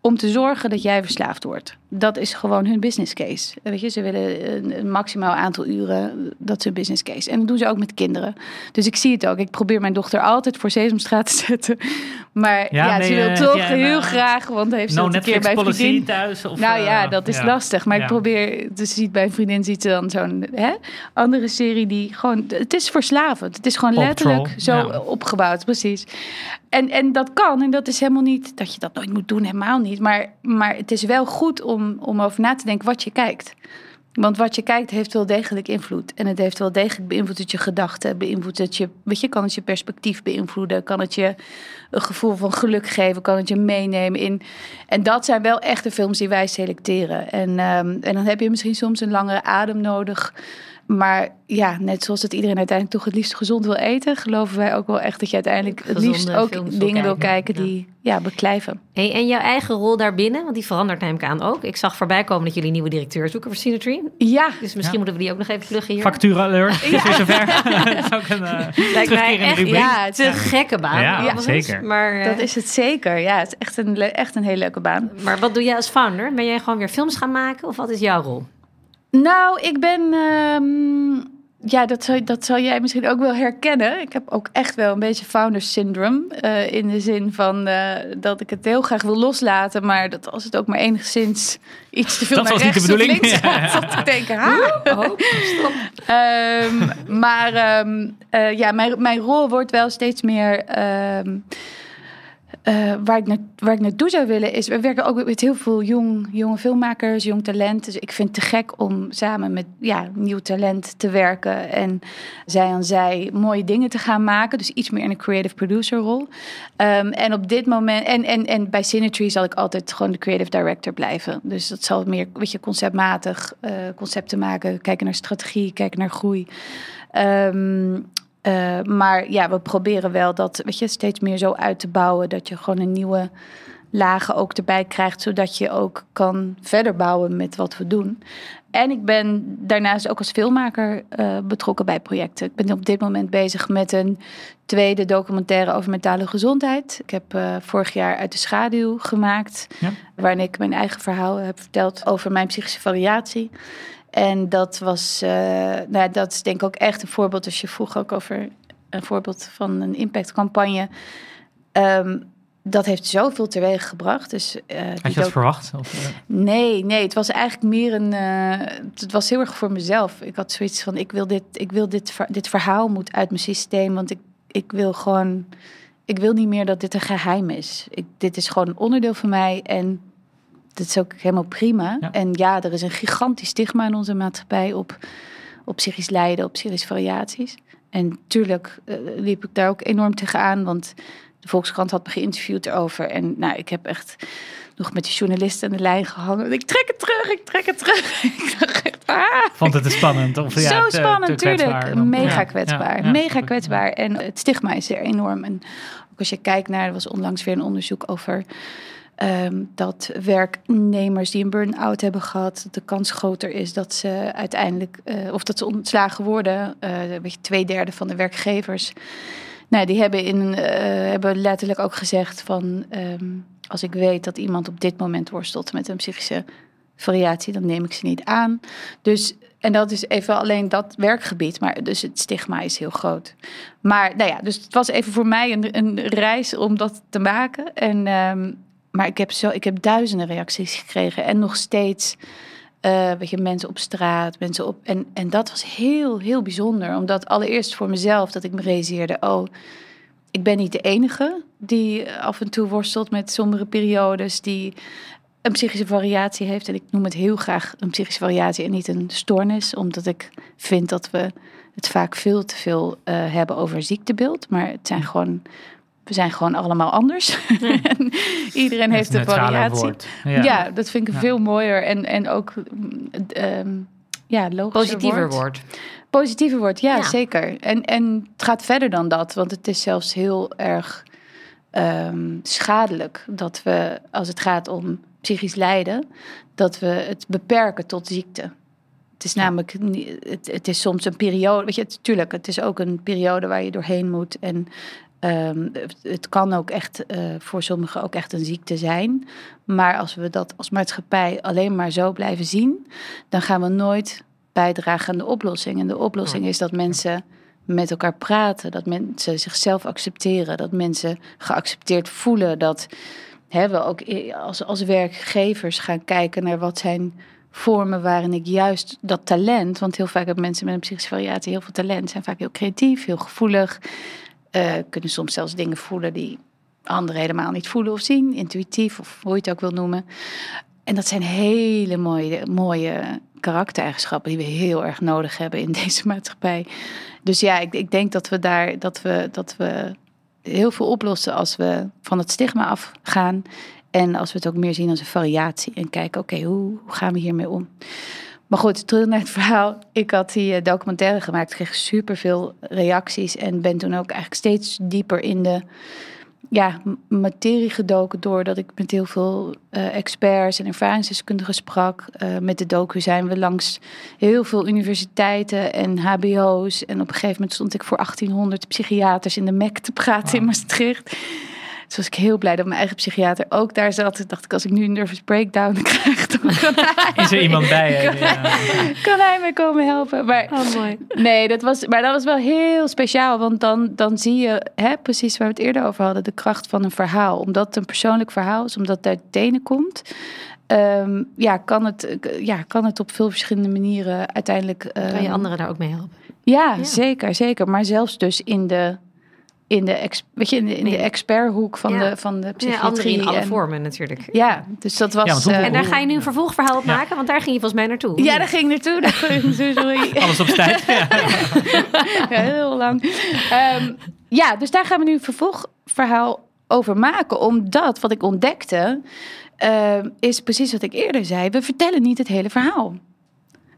Om te zorgen dat jij verslaafd wordt. Dat is gewoon hun business case. Weet je, ze willen een, een maximaal aantal uren. Dat is hun business case. En dat doen ze ook met kinderen. Dus ik zie het ook. Ik probeer mijn dochter altijd voor Sesamstraat te zetten. Maar ja, ja nee, ze wil uh, toch ja, heel nou, graag. Want heeft ze no een keer bij een vriendin thuis. Of, nou ja, dat is ja. lastig. Maar ja. ik probeer... Dus ziet bij een vriendin ziet ze dan zo'n hè, andere serie die gewoon... Het is verslavend. Het is gewoon Pop letterlijk troll. zo ja. opgebouwd. Precies. En, en dat kan. En dat is helemaal niet... Dat je dat nooit moet doen. Helemaal niet. Maar, maar het is wel goed om... Om, om over na te denken wat je kijkt. Want wat je kijkt heeft wel degelijk invloed. En het heeft wel degelijk beïnvloed het je gedachten, beïnvloedt het je... Weet je, kan het je perspectief beïnvloeden, kan het je een gevoel van geluk geven, kan het je meenemen in... En dat zijn wel echte films die wij selecteren. En, um, en dan heb je misschien soms een langere adem nodig. Maar ja, net zoals dat iedereen uiteindelijk toch het liefst gezond wil eten... geloven wij ook wel echt dat je uiteindelijk het liefst ook dingen wil kijken, wil kijken die ja. ja, beklijven. Hey, en jouw eigen rol daarbinnen, want die verandert neem ik aan ook. Ik zag voorbij komen dat jullie nieuwe directeur zoeken voor Cinetree. Ja. Dus misschien ja. moeten we die ook nog even pluggen hier. Factuur alert, ja. is weer zover. Dat is ook een uh, Lijkt mij echt, ja, het is een gekke baan. Ja, ja zeker. Maar, uh, dat is het zeker. Ja, het is echt een, echt een hele leuke baan. Maar wat doe jij als founder? Ben jij gewoon weer films gaan maken of wat is jouw rol? Nou, ik ben... Um, ja, dat zal, dat zal jij misschien ook wel herkennen. Ik heb ook echt wel een beetje founder syndrome. Uh, in de zin van uh, dat ik het heel graag wil loslaten... maar dat als het ook maar enigszins iets te veel dat naar rechts of links gaat... Ja. dat ik denk, ha? Oh, stop. Um, maar um, uh, ja, mijn, mijn rol wordt wel steeds meer... Um, Uh, waar, ik naar, waar ik naartoe zou willen is... We werken ook met heel veel jong, jonge filmmakers, jong talent. Dus ik vind het te gek om samen met ja, nieuw talent te werken. En zij aan zij mooie dingen te gaan maken. Dus iets meer in een creative producer rol. Um, en op dit moment... En, en, en bij Cinetree zal ik altijd gewoon de creative director blijven. Dus dat zal meer weet je, conceptmatig uh, concepten maken. Kijken naar strategie, kijken naar groei. Um, Uh, maar ja, we proberen wel dat weet je, steeds meer zo uit te bouwen... dat je gewoon een nieuwe lagen ook erbij krijgt... zodat je ook kan verder bouwen met wat we doen. En ik ben daarnaast ook als filmmaker uh, betrokken bij projecten. Ik ben op dit moment bezig met een tweede documentaire over mentale gezondheid. Ik heb uh, vorig jaar Uit de Schaduw gemaakt. Ja. Waarin ik mijn eigen verhaal heb verteld over mijn psychische variatie. En dat was, uh, nou ja, dat is denk ik ook echt een voorbeeld. Dus je vroeg ook over een voorbeeld van een impactcampagne. Um, Dat heeft zoveel teweeg gebracht. Dus, uh, Had je dat ook... verwacht? Of... Nee, nee, het was eigenlijk meer een... Uh, het was heel erg voor mezelf. Ik had zoiets van, ik wil dit, ik wil dit, dit verhaal moet uit mijn systeem. Want ik, ik wil gewoon... Ik wil niet meer dat dit een geheim is. Ik, dit is gewoon een onderdeel van mij. En dat is ook helemaal prima. Ja. En ja, er is een gigantisch stigma in onze maatschappij op, op psychisch lijden, op psychische variaties. En tuurlijk uh, liep ik daar ook enorm tegenaan, want... De Volkskrant had me geïnterviewd erover. En nou, ik heb echt nog met die journalisten aan de lijn gehangen. Ik trek het terug, ik trek het terug. Ik dacht echt, ah. Vond het het spannend? Of, ja, Zo te, spannend, natuurlijk. Mega kwetsbaar. Ja, ja, Mega ja, kwetsbaar. En het stigma is er enorm. En ook als je kijkt naar, er was onlangs weer een onderzoek over... Um, dat werknemers die een burn-out hebben gehad... de kans groter is dat ze uiteindelijk... Uh, of dat ze ontslagen worden. Uh, een beetje twee derde van de werkgevers... Nou, die hebben, in, uh, hebben letterlijk ook gezegd van... Um, als ik weet dat iemand op dit moment worstelt met een psychische variatie... dan neem ik ze niet aan. Dus, en dat is even alleen dat werkgebied, maar dus het stigma is heel groot. Maar nou ja, dus het was even voor mij een, een reis om dat te maken. En, um, maar ik heb, zo, ik heb duizenden reacties gekregen en nog steeds... Uh, weet je, mensen op straat, mensen op... En, en dat was heel, heel bijzonder. Omdat allereerst voor mezelf dat ik me realiseerde... oh, ik ben niet de enige die af en toe worstelt met sombere periodes... die een psychische variatie heeft. En ik noem het heel graag een psychische variatie en niet een stoornis. Omdat ik vind dat we het vaak veel te veel uh, hebben over ziektebeeld. Maar het zijn gewoon... We zijn gewoon allemaal anders. Ja. En iedereen heeft een variatie. Ja. ja, dat vind ik ja. veel mooier. En, en ook um, ja, logischer Positiever woord. woord. Positiever woord, ja, ja. zeker. En, en het gaat verder dan dat. Want het is zelfs heel erg um, schadelijk... dat we, als het gaat om psychisch lijden... dat we het beperken tot ziekte. Het is namelijk, het, het is soms een periode... Weet je, het, tuurlijk, het is ook een periode waar je doorheen moet... en Um, het kan ook echt uh, voor sommigen ook echt een ziekte zijn. Maar als we dat als maatschappij alleen maar zo blijven zien... dan gaan we nooit bijdragen aan de oplossing. En de oplossing is dat mensen met elkaar praten. Dat mensen zichzelf accepteren. Dat mensen geaccepteerd voelen. Dat hè, we ook als, als werkgevers gaan kijken naar wat zijn... vormen waarin ik juist dat talent... want heel vaak hebben mensen met een psychische variatie heel veel talent... zijn vaak heel creatief, heel gevoelig... Uh, kunnen soms zelfs dingen voelen die anderen helemaal niet voelen of zien. Intuïtief of hoe je het ook wil noemen. En dat zijn hele mooie, mooie karaktereigenschappen die we heel erg nodig hebben in deze maatschappij. Dus ja, ik, ik denk dat we daar dat we, dat we heel veel oplossen als we van het stigma afgaan. En als we het ook meer zien als een variatie. En kijken, oké, okay, hoe, hoe gaan we hiermee om? Maar goed, terug naar het verhaal. Ik had die documentaire gemaakt, kreeg superveel reacties... en ben toen ook eigenlijk steeds dieper in de ja, materie gedoken... doordat ik met heel veel uh, experts en ervaringsdeskundigen sprak. Uh, met de docu zijn we langs heel veel universiteiten en hbo's... en op een gegeven moment stond ik voor achttienhonderd psychiaters in de M E C te praten wow. in Maastricht... Dus was ik heel blij dat mijn eigen psychiater ook daar zat. Dacht ik, als ik nu een nervous breakdown krijg, dan kan hij... Is er iemand bij? Kan, ja. kan hij mij komen helpen? Maar, oh, mooi. Nee, dat was, maar dat was wel heel speciaal. Want dan, dan zie je, hè, precies waar we het eerder over hadden... de kracht van een verhaal. Omdat het een persoonlijk verhaal is, omdat het uit tenen komt... Um, ja, kan het, ja, kan het op veel verschillende manieren uiteindelijk... Um, kan je anderen daar ook mee helpen? Ja, ja, zeker, zeker. Maar zelfs dus in de... In de, ex, weet je, in de, in de experthoek van, ja. de, van de psychiatrie. Ja, in alle en, vormen natuurlijk. Ja, dus dat was... Ja, hoe, uh, en daar ga je nu een vervolgverhaal op ja. maken, want daar ging je volgens mij naartoe. Ja, daar ging ik naartoe. Daar ging ik naartoe sorry. Alles op tijd. Ja. ja, heel lang. Um, ja, dus daar gaan we nu een vervolgverhaal over maken. Omdat wat ik ontdekte, uh, is precies wat ik eerder zei. We vertellen niet het hele verhaal.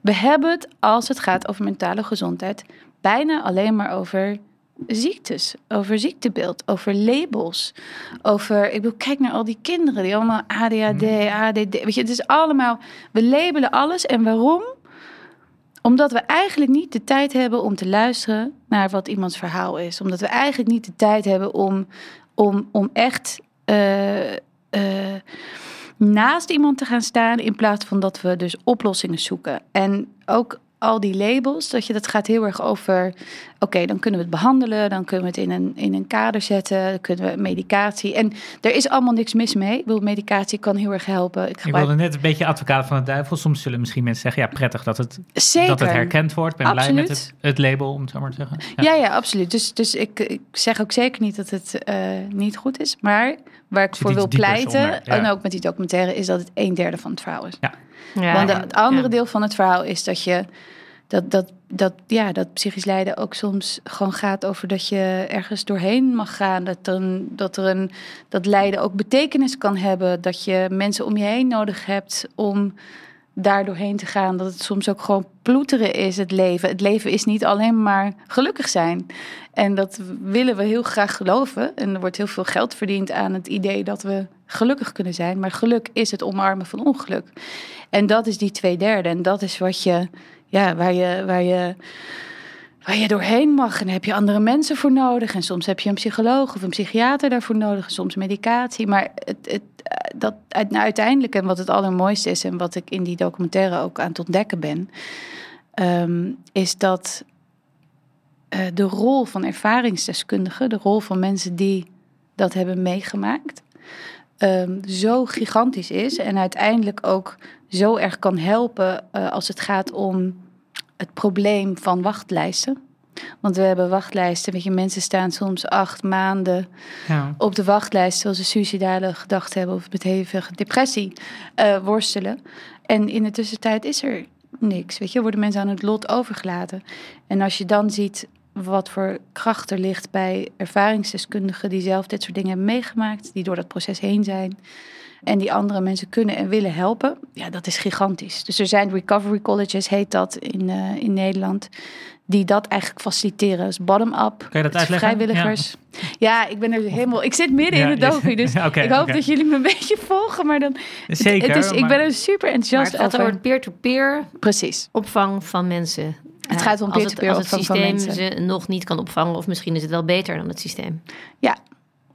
We hebben het, als het gaat over mentale gezondheid, bijna alleen maar over... ziektes, over ziektebeeld, over labels, over... Ik bedoel, kijk naar al die kinderen die allemaal A D H D, A D D... Weet je, het is allemaal... We labelen alles en waarom? Omdat we eigenlijk niet de tijd hebben om te luisteren naar wat iemands verhaal is. Omdat we eigenlijk niet de tijd hebben om, om, om echt uh, uh, naast iemand te gaan staan. In plaats van dat we dus oplossingen zoeken. En ook al die labels, dat je dat gaat heel erg over... oké, okay, dan kunnen we het behandelen, dan kunnen we het in een, in een kader zetten... dan kunnen we medicatie... en er is allemaal niks mis mee. Ik bedoel, medicatie kan heel erg helpen. Ik, gebruik... ik wilde net een beetje advocaat van de duivel. Soms zullen misschien mensen zeggen, ja, prettig dat het, dat het herkend wordt. Ik ben absoluut blij met het, het label, om het zo maar te zeggen. Ja, ja, ja absoluut. Dus, dus ik, ik zeg ook zeker niet dat het uh, niet goed is. Maar waar ik voor wil pleiten, onder, ja. en ook met die documentaire... is dat het een derde van het verhaal is. Ja. Ja, want het andere ja. deel van het verhaal is dat je dat, dat, dat, ja, dat psychisch lijden ook soms gewoon gaat over dat je ergens doorheen mag gaan. Dat, er, dat, er een, dat lijden ook betekenis kan hebben. Dat je mensen om je heen nodig hebt om daar doorheen te gaan. Dat het soms ook gewoon ploeteren is, het leven. Het leven is niet alleen maar gelukkig zijn. En dat willen we heel graag geloven. En er wordt heel veel geld verdiend aan het idee dat we gelukkig kunnen zijn. Maar geluk is het omarmen van ongeluk. En dat is die twee derde. En dat is wat je, ja, waar je, waar je, waar je doorheen mag. En daar heb je andere mensen voor nodig. En soms heb je een psycholoog of een psychiater daarvoor nodig. En soms medicatie. Maar het, het, dat, uiteindelijk, en wat het allermooiste is... en wat ik in die documentaire ook aan het ontdekken ben... Um, is dat uh, de rol van ervaringsdeskundigen... de rol van mensen die dat hebben meegemaakt... Um, zo gigantisch is en uiteindelijk ook zo erg kan helpen uh, als het gaat om het probleem van wachtlijsten. Want we hebben wachtlijsten, weet je, mensen staan soms acht maanden ja. op de wachtlijst... terwijl ze suicidale gedachten hebben of met hevige depressie uh, worstelen. En in de tussentijd is er niks, weet je, worden mensen aan het lot overgelaten. En als je dan ziet... wat voor kracht er ligt bij ervaringsdeskundigen... die zelf dit soort dingen hebben meegemaakt... die door dat proces heen zijn... en die andere mensen kunnen en willen helpen... ja, dat is gigantisch. Dus er zijn Recovery Colleges, heet dat, in, uh, in Nederland... die dat eigenlijk faciliteren. Dus bottom-up, dus vrijwilligers. Ja. ja, ik ben er helemaal... Ik zit midden ja, in de docu, dus okay, ik hoop okay. dat jullie me een beetje volgen. Maar dan... Zeker. Dus ik ben er super enthousiast over. Het gaat over peer-to-peer precies. opvang van mensen... Het gaat om peer-to-peer opvang van mensen. Als het systeem ze nog niet kan opvangen... of misschien is het wel beter dan het systeem. Ja,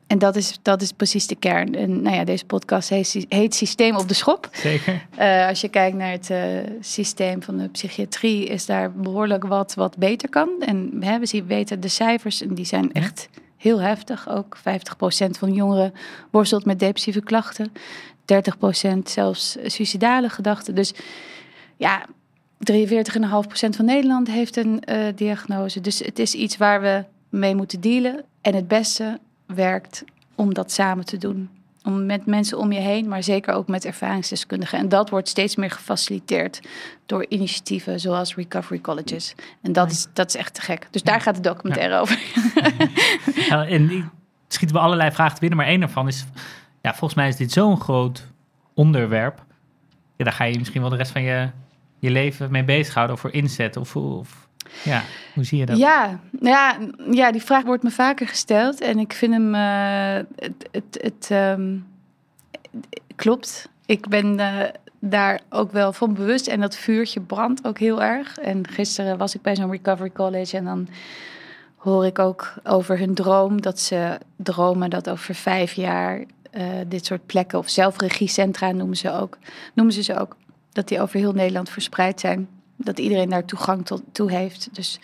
en dat is, dat is precies de kern. En nou ja, deze podcast heet, heet Systeem op de Schop. Zeker. Uh, als je kijkt naar het uh, systeem van de psychiatrie... is daar behoorlijk wat, wat beter kan. En hè, we zien, weten de cijfers, en die zijn echt heel heftig. Ook vijftig procent van jongeren worstelt met depressieve klachten. dertig procent zelfs suicidale gedachten. Dus ja... drieënveertig komma vijf procent van Nederland heeft een uh, diagnose. Dus het is iets waar we mee moeten dealen. En het beste werkt om dat samen te doen. Om met mensen om je heen, maar zeker ook met ervaringsdeskundigen. En dat wordt steeds meer gefaciliteerd door initiatieven zoals Recovery Colleges. En dat is, dat is echt te gek. Dus daar gaat de documentaire ja. over. Ja, en schieten we allerlei vragen te binnen. Maar één daarvan is, ja, volgens mij is dit zo'n groot onderwerp. Ja, daar ga je misschien wel de rest van je... je leven mee bezighouden of voor inzetten? Of, of, ja, hoe zie je dat? Ja, ja, ja, die vraag wordt me vaker gesteld. En ik vind hem... Uh, het, het, het, um, het klopt. Ik ben uh, daar ook wel van bewust. En dat vuurtje brandt ook heel erg. En gisteren was ik bij zo'n Recovery College. En dan hoor ik ook over hun droom. Dat ze dromen dat over vijf jaar uh, dit soort plekken... of zelfregiecentra noemen ze, ook, noemen ze ze ook... dat die over heel Nederland verspreid zijn. Dat iedereen daar toegang tot, toe heeft. Dus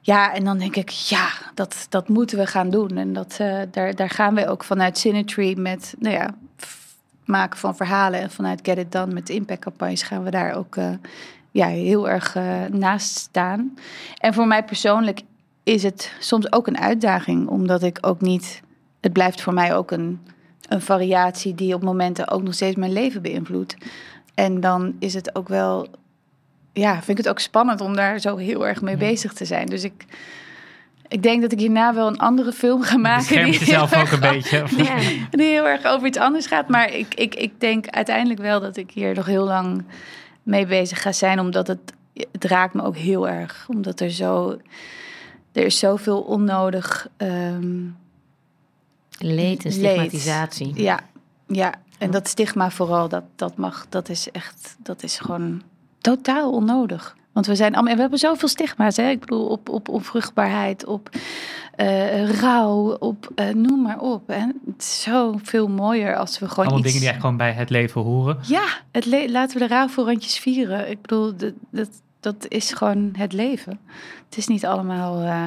ja, en dan denk ik, ja, dat, dat moeten we gaan doen. En dat, uh, daar, daar gaan we ook vanuit Cinetree met, nou ja, f- maken van verhalen. En vanuit Get It Done met de impactcampagnes gaan we daar ook uh, ja, heel erg uh, naast staan. En voor mij persoonlijk is het soms ook een uitdaging. Omdat ik ook niet, het blijft voor mij ook een, een variatie die op momenten ook nog steeds mijn leven beïnvloedt. En dan is het ook wel... Ja, vind ik het ook spannend om daar zo heel erg mee ja. bezig te zijn. Dus ik, ik denk dat ik hierna wel een andere film ga maken. Beschermt jezelf ook een beetje. Of? Die, die heel erg over iets anders gaat. Maar ik, ik, ik denk uiteindelijk wel dat ik hier nog heel lang mee bezig ga zijn. Omdat het, het raakt me ook heel erg. Omdat er zo... Er is zoveel onnodig... Um, leed en stigmatisatie. Leed. Ja, ja. En dat stigma vooral, dat, dat mag, dat is echt, dat is gewoon totaal onnodig. Want we zijn allemaal, en we hebben zoveel stigma's, hè? Ik bedoel, op, op onvruchtbaarheid, op uh, rouw, op uh, noem maar op. En het is zo veel mooier als we gewoon. Allemaal iets... dingen die echt gewoon bij het leven horen. Ja, het le- laten we de rafelrandjes vieren. Ik bedoel, dat, dat, dat is gewoon het leven. Het is niet allemaal. Uh...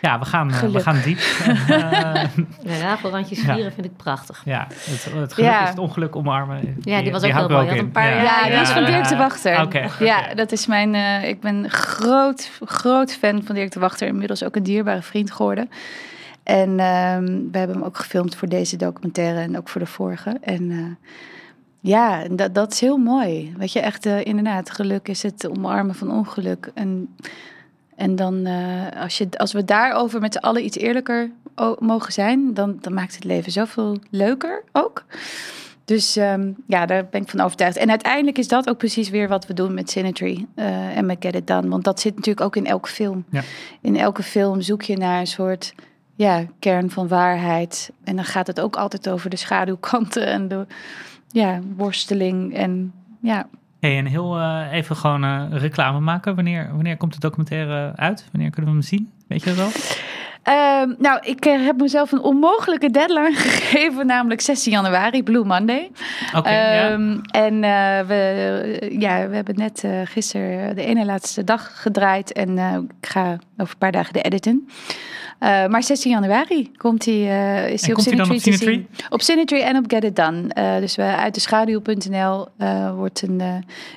Ja, we gaan, uh, we gaan diep. uh, de rafelrandjes vieren ja. Vind ik prachtig. Ja, het, het geluk ja. Is het ongeluk omarmen. Die, ja, die was die ook heel mooi. Had een paar, ja. Ja, ja, ja, die is van Dirk de Wachter. Uh, okay, okay. Ja, dat is mijn... Uh, ik ben groot, groot fan van Dirk de Wachter. Inmiddels ook een dierbare vriend geworden. En um, we hebben hem ook gefilmd voor deze documentaire en ook voor de vorige. En uh, ja, dat, dat is heel mooi. Weet je, echt uh, inderdaad, geluk is het omarmen van ongeluk. En... En dan, uh, als, je, als we daarover met z'n allen iets eerlijker o- mogen zijn... Dan, dan maakt het leven zoveel leuker ook. Dus um, ja, daar ben ik van overtuigd. En uiteindelijk is dat ook precies weer wat we doen met Cinetree uh, en met Get It Done. Want dat zit natuurlijk ook in elke film. Ja. In elke film zoek je naar een soort ja, kern van waarheid. En dan gaat het ook altijd over de schaduwkanten en de ja, worsteling en ja... Hey, en heel uh, even gewoon uh, reclame maken. Wanneer, wanneer komt de documentaire uit? Wanneer kunnen we hem zien? Weet je dat wel? Uh, nou, ik uh, heb mezelf een onmogelijke deadline gegeven, namelijk zestien januari, Blue Monday. Okay, um, ja. En uh, we, uh, ja, we hebben net uh, gisteren de ene laatste dag gedraaid en uh, ik ga over een paar dagen de editen. Uh, maar zestien januari komt hij uh, is hij op Cinetree te zien. Op Cinetree en op Get It Done. Uh, dus we, uit de schaduw punt n l uh, wordt een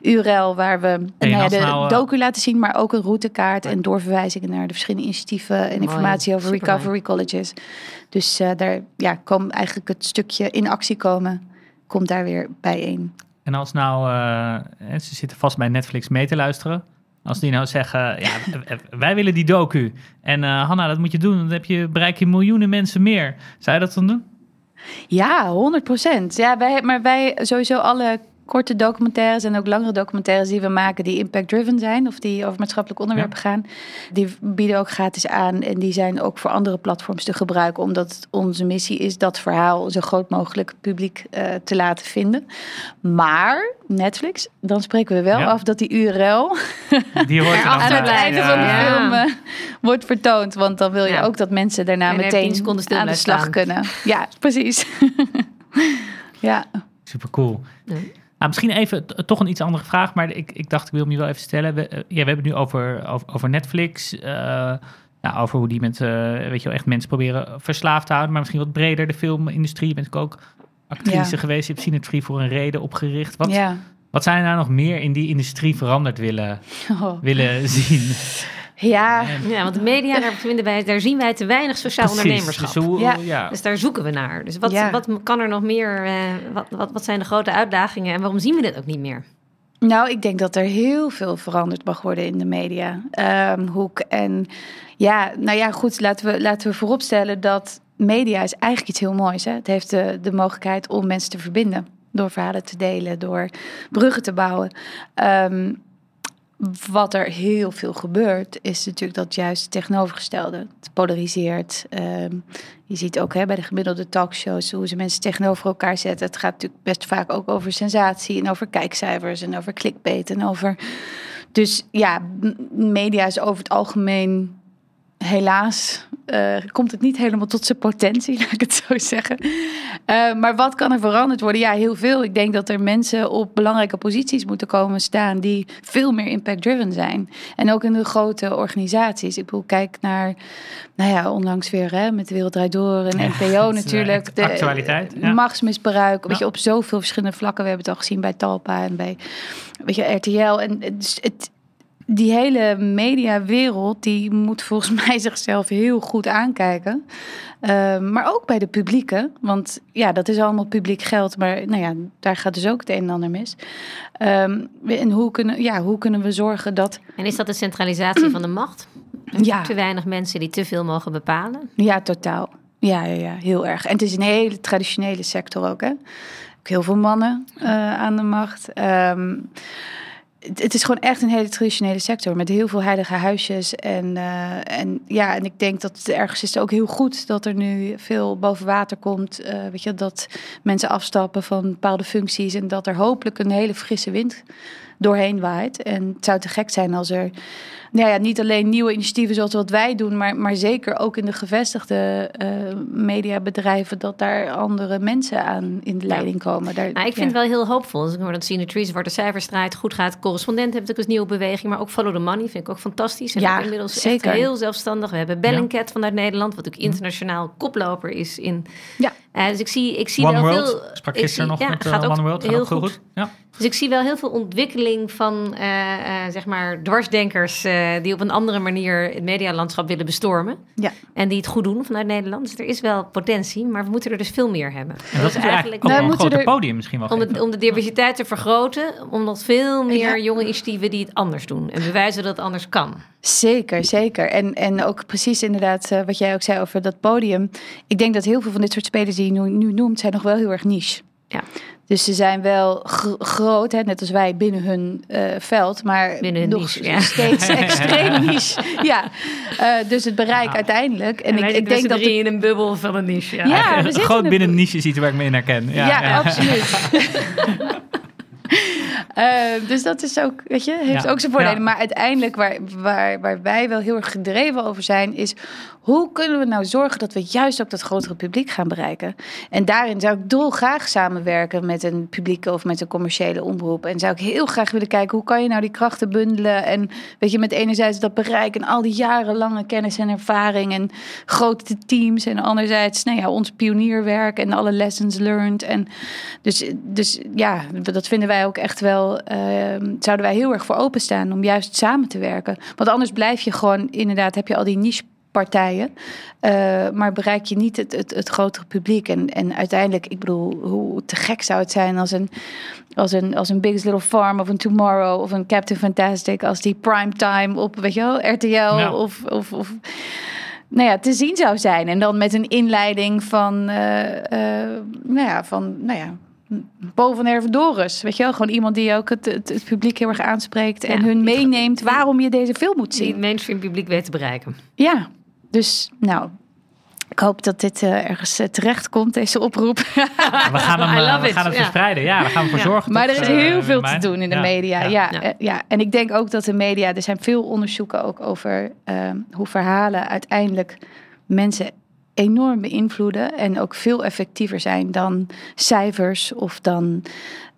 uh, U R L waar we hey, nou, ja, de nou, uh, docu laten zien, maar ook een routekaart en doorverwijzingen naar de verschillende initiatieven en informatie over Superman. Recovery Colleges. Dus uh, daar ja, kom eigenlijk het stukje in actie komen, komt daar weer bijeen. En als nou, uh, ze zitten vast bij Netflix mee te luisteren. Als die nou zeggen, ja, wij willen die docu. En uh, Hanna, dat moet je doen. Dan heb je, bereik je miljoenen mensen meer. Zou je dat dan doen? Ja, honderd procent. Ja, wij, maar wij sowieso alle korte documentaires en ook langere documentaires die we maken, die impact-driven zijn of die over maatschappelijk onderwerpen ja. gaan, die bieden ook gratis aan en die zijn ook voor andere platforms te gebruiken, omdat onze missie is dat verhaal zo groot mogelijk publiek uh, te laten vinden. Maar Netflix, dan spreken we wel ja. af dat die U R L die hoort aan het einde van de ja. film uh, wordt vertoond, want dan wil je ja. ook dat mensen daarna en meteen aan de slag staan. Kunnen. Ja, precies. ja. Super cool. Mm. Nou, misschien even t- toch een iets andere vraag, maar ik, ik dacht ik wil hem je wel even stellen. We, ja, we hebben het nu over, over, over Netflix, uh, nou, over hoe die met, uh, weet je wel, echt mensen proberen verslaafd te houden, maar misschien wat breder de filmindustrie. Je bent ook actrice ja. geweest, je hebt Cinetree voor een reden opgericht. Wat, ja. wat zijn er nou nog meer in die industrie veranderd willen, oh. willen zien? Ja. ja, want de media, daar, vinden wij, daar zien wij te weinig sociaal Precies, ondernemerschap. Dus, hoe, ja. Ja. dus daar zoeken we naar. Dus wat, ja. wat kan er nog meer, uh, wat, wat, wat zijn de grote uitdagingen en waarom zien we dit ook niet meer? Nou, ik denk dat er heel veel veranderd mag worden in de media. Um, hoek en ja, nou ja, goed, laten we, laten we vooropstellen dat media is eigenlijk iets heel moois. Hè? Het heeft de, de mogelijkheid om mensen te verbinden. Door verhalen te delen, door bruggen te bouwen. Um, Wat er heel veel gebeurt, is natuurlijk dat juist het tegenovergestelde. Het polariseert. Um, je ziet ook hè, bij de gemiddelde talkshows hoe ze mensen tegenover elkaar zetten. Het gaat natuurlijk best vaak ook over sensatie en over kijkcijfers en over clickbait en over... Dus ja, media is over het algemeen... Helaas uh, komt het niet helemaal tot zijn potentie, laat ik het zo zeggen. Uh, maar wat kan er veranderd worden? Ja, heel veel. Ik denk dat er mensen op belangrijke posities moeten komen staan die veel meer impact-driven zijn. En ook in de grote organisaties. Ik bedoel, kijk naar, nou ja, onlangs weer hè, met de Wereld Draait Door en N P O ja, natuurlijk. De actualiteit. Ja. Machtsmisbruik. Ja. Weet je, op zoveel verschillende vlakken. We hebben het al gezien bij Talpa en bij weet je, R T L. En het... het Die hele mediawereld, die moet volgens mij zichzelf heel goed aankijken. Uh, maar ook bij de publieke. Want ja, dat is allemaal publiek geld. Maar nou ja, daar gaat dus ook het een en ander mis. Um, en hoe kunnen, ja, hoe kunnen we zorgen dat... En is dat de centralisatie van de macht? Ja. Te weinig mensen die te veel mogen bepalen? Ja, totaal. Ja, ja, ja, heel erg. En het is een hele traditionele sector ook, hè. Ook heel veel mannen uh, aan de macht. Um, Het is gewoon echt een hele traditionele sector met heel veel heilige huisjes. En, uh, en ja, en ik denk dat het ergens is ook heel goed dat er nu veel boven water komt. Uh, weet je, dat mensen afstappen van bepaalde functies en dat er hopelijk een hele frisse wind doorheen waait. En het zou te gek zijn als er nou ja, niet alleen nieuwe initiatieven zoals wat wij doen, maar, maar zeker ook in de gevestigde uh, mediabedrijven, dat daar andere mensen aan in de leiding komen. Daar, nou, ik vind ja. het wel heel hoopvol. Dus ik hoor dat Cinetree, Zwarte Cijfers draait, goed gaat. Correspondent heeft ook eens nieuwe beweging, maar ook Follow the Money vind ik ook fantastisch. En ja, ook inmiddels zeker. Echt heel zelfstandig. We hebben Bellingcat ja. vanuit Nederland, wat ook internationaal koploper is in. Ja. Uh, dus ik zie, ik zie One wel World. veel. Sprak gisteren nog ja, met uh, One World. Heel goed. goed. Ja. Dus ik zie wel heel veel ontwikkeling van uh, uh, zeg maar dwarsdenkers uh, die op een andere manier het medialandschap willen bestormen. Ja. En die het goed doen vanuit Nederland. Dus er is wel potentie, maar we moeten er dus veel meer hebben. En dat dus is eigenlijk ook nou, een groter er, podium misschien wel. Om de, om de diversiteit te vergroten, omdat veel meer ja. jonge initiatieven die het anders doen en bewijzen dat het anders kan. Zeker, zeker. En, en ook precies inderdaad uh, wat jij ook zei over dat podium. Ik denk dat heel veel van dit soort spelers die je nu, nu noemt, zijn nog wel heel erg niche. Ja. Dus ze zijn wel g- groot, hè, net als wij, binnen hun uh, veld, maar binnen nog niche, ja. steeds extreem niche. Ja. Uh, dus het bereik ja. uiteindelijk. En, en ik, ik denk dat drie de... in een bubbel van een niche. Ja, ja, ja we groot in een... binnen een niche is iets waar ik me in herken. Ja, ja, ja. absoluut. Uh, dus dat is ook, weet je, heeft ja. ook zijn voordelen. Ja. Maar uiteindelijk waar, waar, waar wij wel heel erg gedreven over zijn, is hoe kunnen we nou zorgen dat we juist ook dat grotere publiek gaan bereiken? En daarin zou ik dolgraag samenwerken met een publieke of met een commerciële omroep. En zou ik heel graag willen kijken, hoe kan je nou die krachten bundelen? En weet je, met enerzijds dat bereik en al die jarenlange kennis en ervaring en grote teams. En anderzijds, nou ja, ons pionierwerk en alle lessons learned. En dus, dus ja, dat vinden wij ook echt wel, uh, zouden wij heel erg voor openstaan om juist samen te werken. Want anders blijf je gewoon, inderdaad, heb je al die niche partijen, uh, maar bereik je niet het, het, het grotere publiek. En, en uiteindelijk, ik bedoel, hoe te gek zou het zijn als een, als een, als een Biggest Little Farm of een Tomorrow of een Captain Fantastic, als die primetime op, weet je wel, R T L nou. of... of, of nou ja, te zien zou zijn. En dan met een inleiding van, uh, uh, nou ja, van, nou ja, Paul van Hervendoris, weet je wel? Gewoon iemand die ook het, het, het publiek heel erg aanspreekt en ja, hun meeneemt waarom je deze film moet zien. Die mainstream publiek weet te bereiken. Ja, dus nou, ik hoop dat dit uh, ergens uh, terecht komt, deze oproep. We gaan hem, uh, we gaan hem verspreiden, ja. ja. We gaan ervoor zorgen. Ja. Maar er is heel uh, veel te doen in de ja. media. Ja. Ja. Ja. Ja. Ja, en ik denk ook dat de media, er zijn veel onderzoeken ook over uh, hoe verhalen uiteindelijk mensen enorm beïnvloeden en ook veel effectiever zijn dan cijfers of dan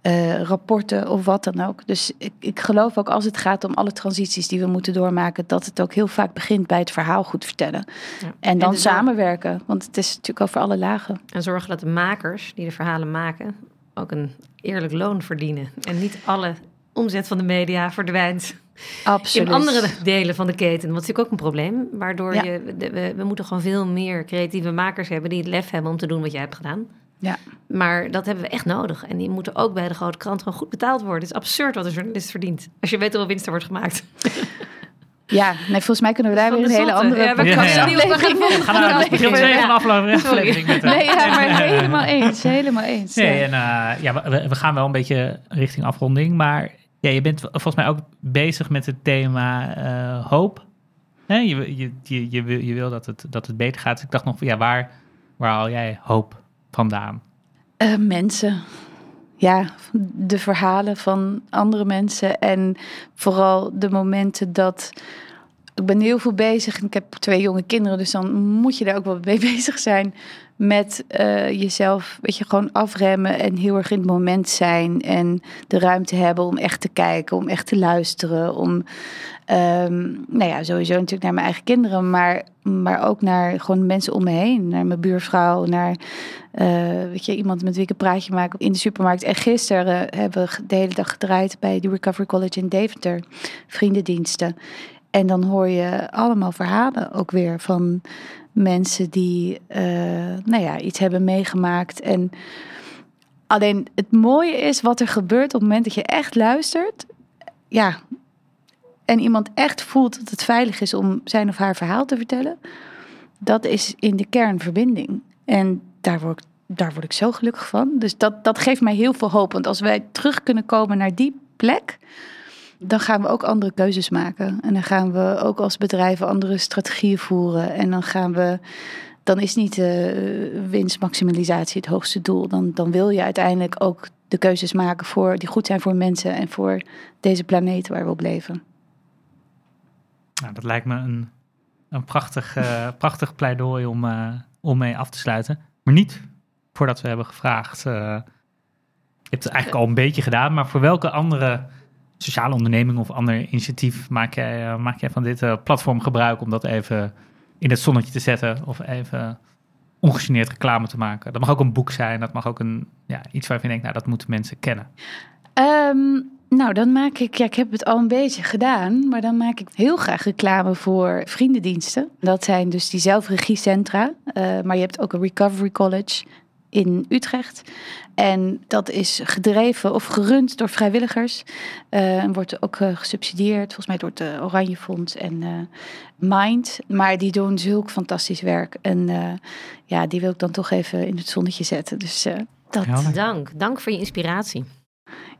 uh, rapporten of wat dan ook. Dus ik, ik geloof ook, als het gaat om alle transities die we moeten doormaken, dat het ook heel vaak begint bij het verhaal goed vertellen. Ja. En dan en dus samenwerken, want het is natuurlijk over alle lagen. En zorgen dat de makers die de verhalen maken ook een eerlijk loon verdienen en niet alle omzet van de media verdwijnt. Absoluut. In andere delen van de keten. Wat is natuurlijk ook een probleem. Waardoor ja. je, we, we moeten gewoon veel meer creatieve makers hebben die het lef hebben om te doen wat jij hebt gedaan. Ja. Maar dat hebben we echt nodig. En die moeten ook bij de grote krant gewoon goed betaald worden. Het is absurd wat een journalist verdient. Als je weet hoeveel winst er wordt gemaakt. Ja, nee, volgens mij kunnen we daar van weer een hele andere ja, podcast ja, ja, ja. aflevering. We gaan naar het begin van de aflevering. Met, uh. Nee, ja, maar helemaal eens. Helemaal eens. Nee, ja. En, uh, ja, we, we gaan wel een beetje richting afronding, maar ja, je bent volgens mij ook bezig met het thema uh, hoop. Hè? Je, je, je, je, wil, je wil dat het, dat het beter gaat. Dus ik dacht nog, ja, waar, waar haal jij hoop vandaan? Uh, mensen. Ja, de verhalen van andere mensen. En vooral de momenten dat... Ik ben heel veel bezig en ik heb twee jonge kinderen, dus dan moet je daar ook wel mee bezig zijn met uh, jezelf, weet je, gewoon afremmen en heel erg in het moment zijn en de ruimte hebben om echt te kijken, om echt te luisteren, om, um, nou ja, sowieso natuurlijk naar mijn eigen kinderen, maar, maar ook naar gewoon mensen om me heen, naar mijn buurvrouw, naar, uh, weet je, iemand met wie ik een praatje maak in de supermarkt. En gisteren hebben we de hele dag gedraaid bij de Recovery College in Deventer, Vriendendiensten. En dan hoor je allemaal verhalen ook weer van mensen die uh, nou ja, iets hebben meegemaakt. En alleen het mooie is wat er gebeurt op het moment dat je echt luistert. Ja, en iemand echt voelt dat het veilig is om zijn of haar verhaal te vertellen. Dat is in de kern verbinding. En daar word ik, daar word ik zo gelukkig van. Dus dat, dat geeft mij heel veel hoop. Want als wij terug kunnen komen naar die plek, dan gaan we ook andere keuzes maken. En dan gaan we ook als bedrijven andere strategieën voeren. En dan gaan we... Dan is niet de winstmaximalisatie het hoogste doel. Dan, dan wil je uiteindelijk ook de keuzes maken voor, die goed zijn voor mensen en voor deze planeet waar we op leven. Nou, dat lijkt me een, een prachtig, uh, prachtig pleidooi om, uh, om mee af te sluiten. Maar niet voordat we hebben gevraagd. Uh, je hebt het eigenlijk al een beetje gedaan, maar voor welke andere sociale onderneming of ander initiatief maak jij, uh, maak jij van dit uh, platform gebruik om dat even in het zonnetje te zetten of even ongegeneerd reclame te maken? Dat mag ook een boek zijn, dat mag ook een, ja, iets waarvan je denkt, nou, dat moeten mensen kennen. Um, nou, dan maak ik, ja, ik heb het al een beetje gedaan, maar dan maak ik heel graag reclame voor vriendendiensten. Dat zijn dus die zelfregiecentra, uh, maar je hebt ook een Recovery College in Utrecht. En dat is gedreven of gerund door vrijwilligers. Uh, en wordt ook uh, gesubsidieerd, volgens mij door het uh, Oranje Fonds en uh, Mind. Maar die doen zulk fantastisch werk. En uh, ja, die wil ik dan toch even in het zonnetje zetten. Dus uh, dat. Dank. Dank voor je inspiratie.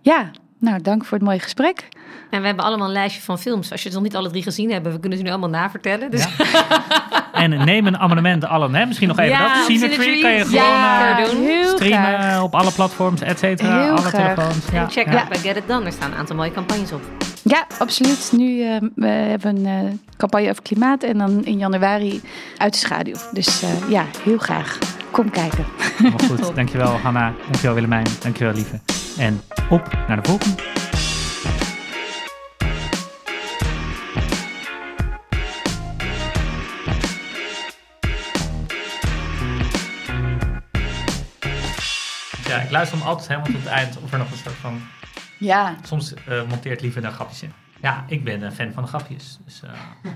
Ja, nou, dank voor het mooie gesprek. En we hebben allemaal een lijstje van films. Als je het nog niet alle drie gezien hebt, we kunnen ze nu allemaal navertellen. Dus. Ja. En neem een abonnement allen. Hè? Misschien nog even ja, dat. Cinetree kan je gewoon ja, uh, doen. Streamen graag. Op alle platforms, et cetera. Alle graag. Telefoons. Ja. Check ja. Out bij Get It Done. Er staan een aantal mooie campagnes op. Ja, absoluut. Nu uh, we hebben we een uh, campagne over klimaat. En dan in januari Uit de Schaduw. Dus uh, ja, heel graag. Kom kijken. Maar goed, top. Dankjewel Hanna. Dankjewel Willemijn. Dankjewel lieve. En op naar de volgende. Ja, ik luister hem altijd helemaal tot het eind of er nog een soort van... Ja. Soms uh, monteert Lieve daar grapjes in. Ja, ik ben een fan van de grapjes. Dus, uh...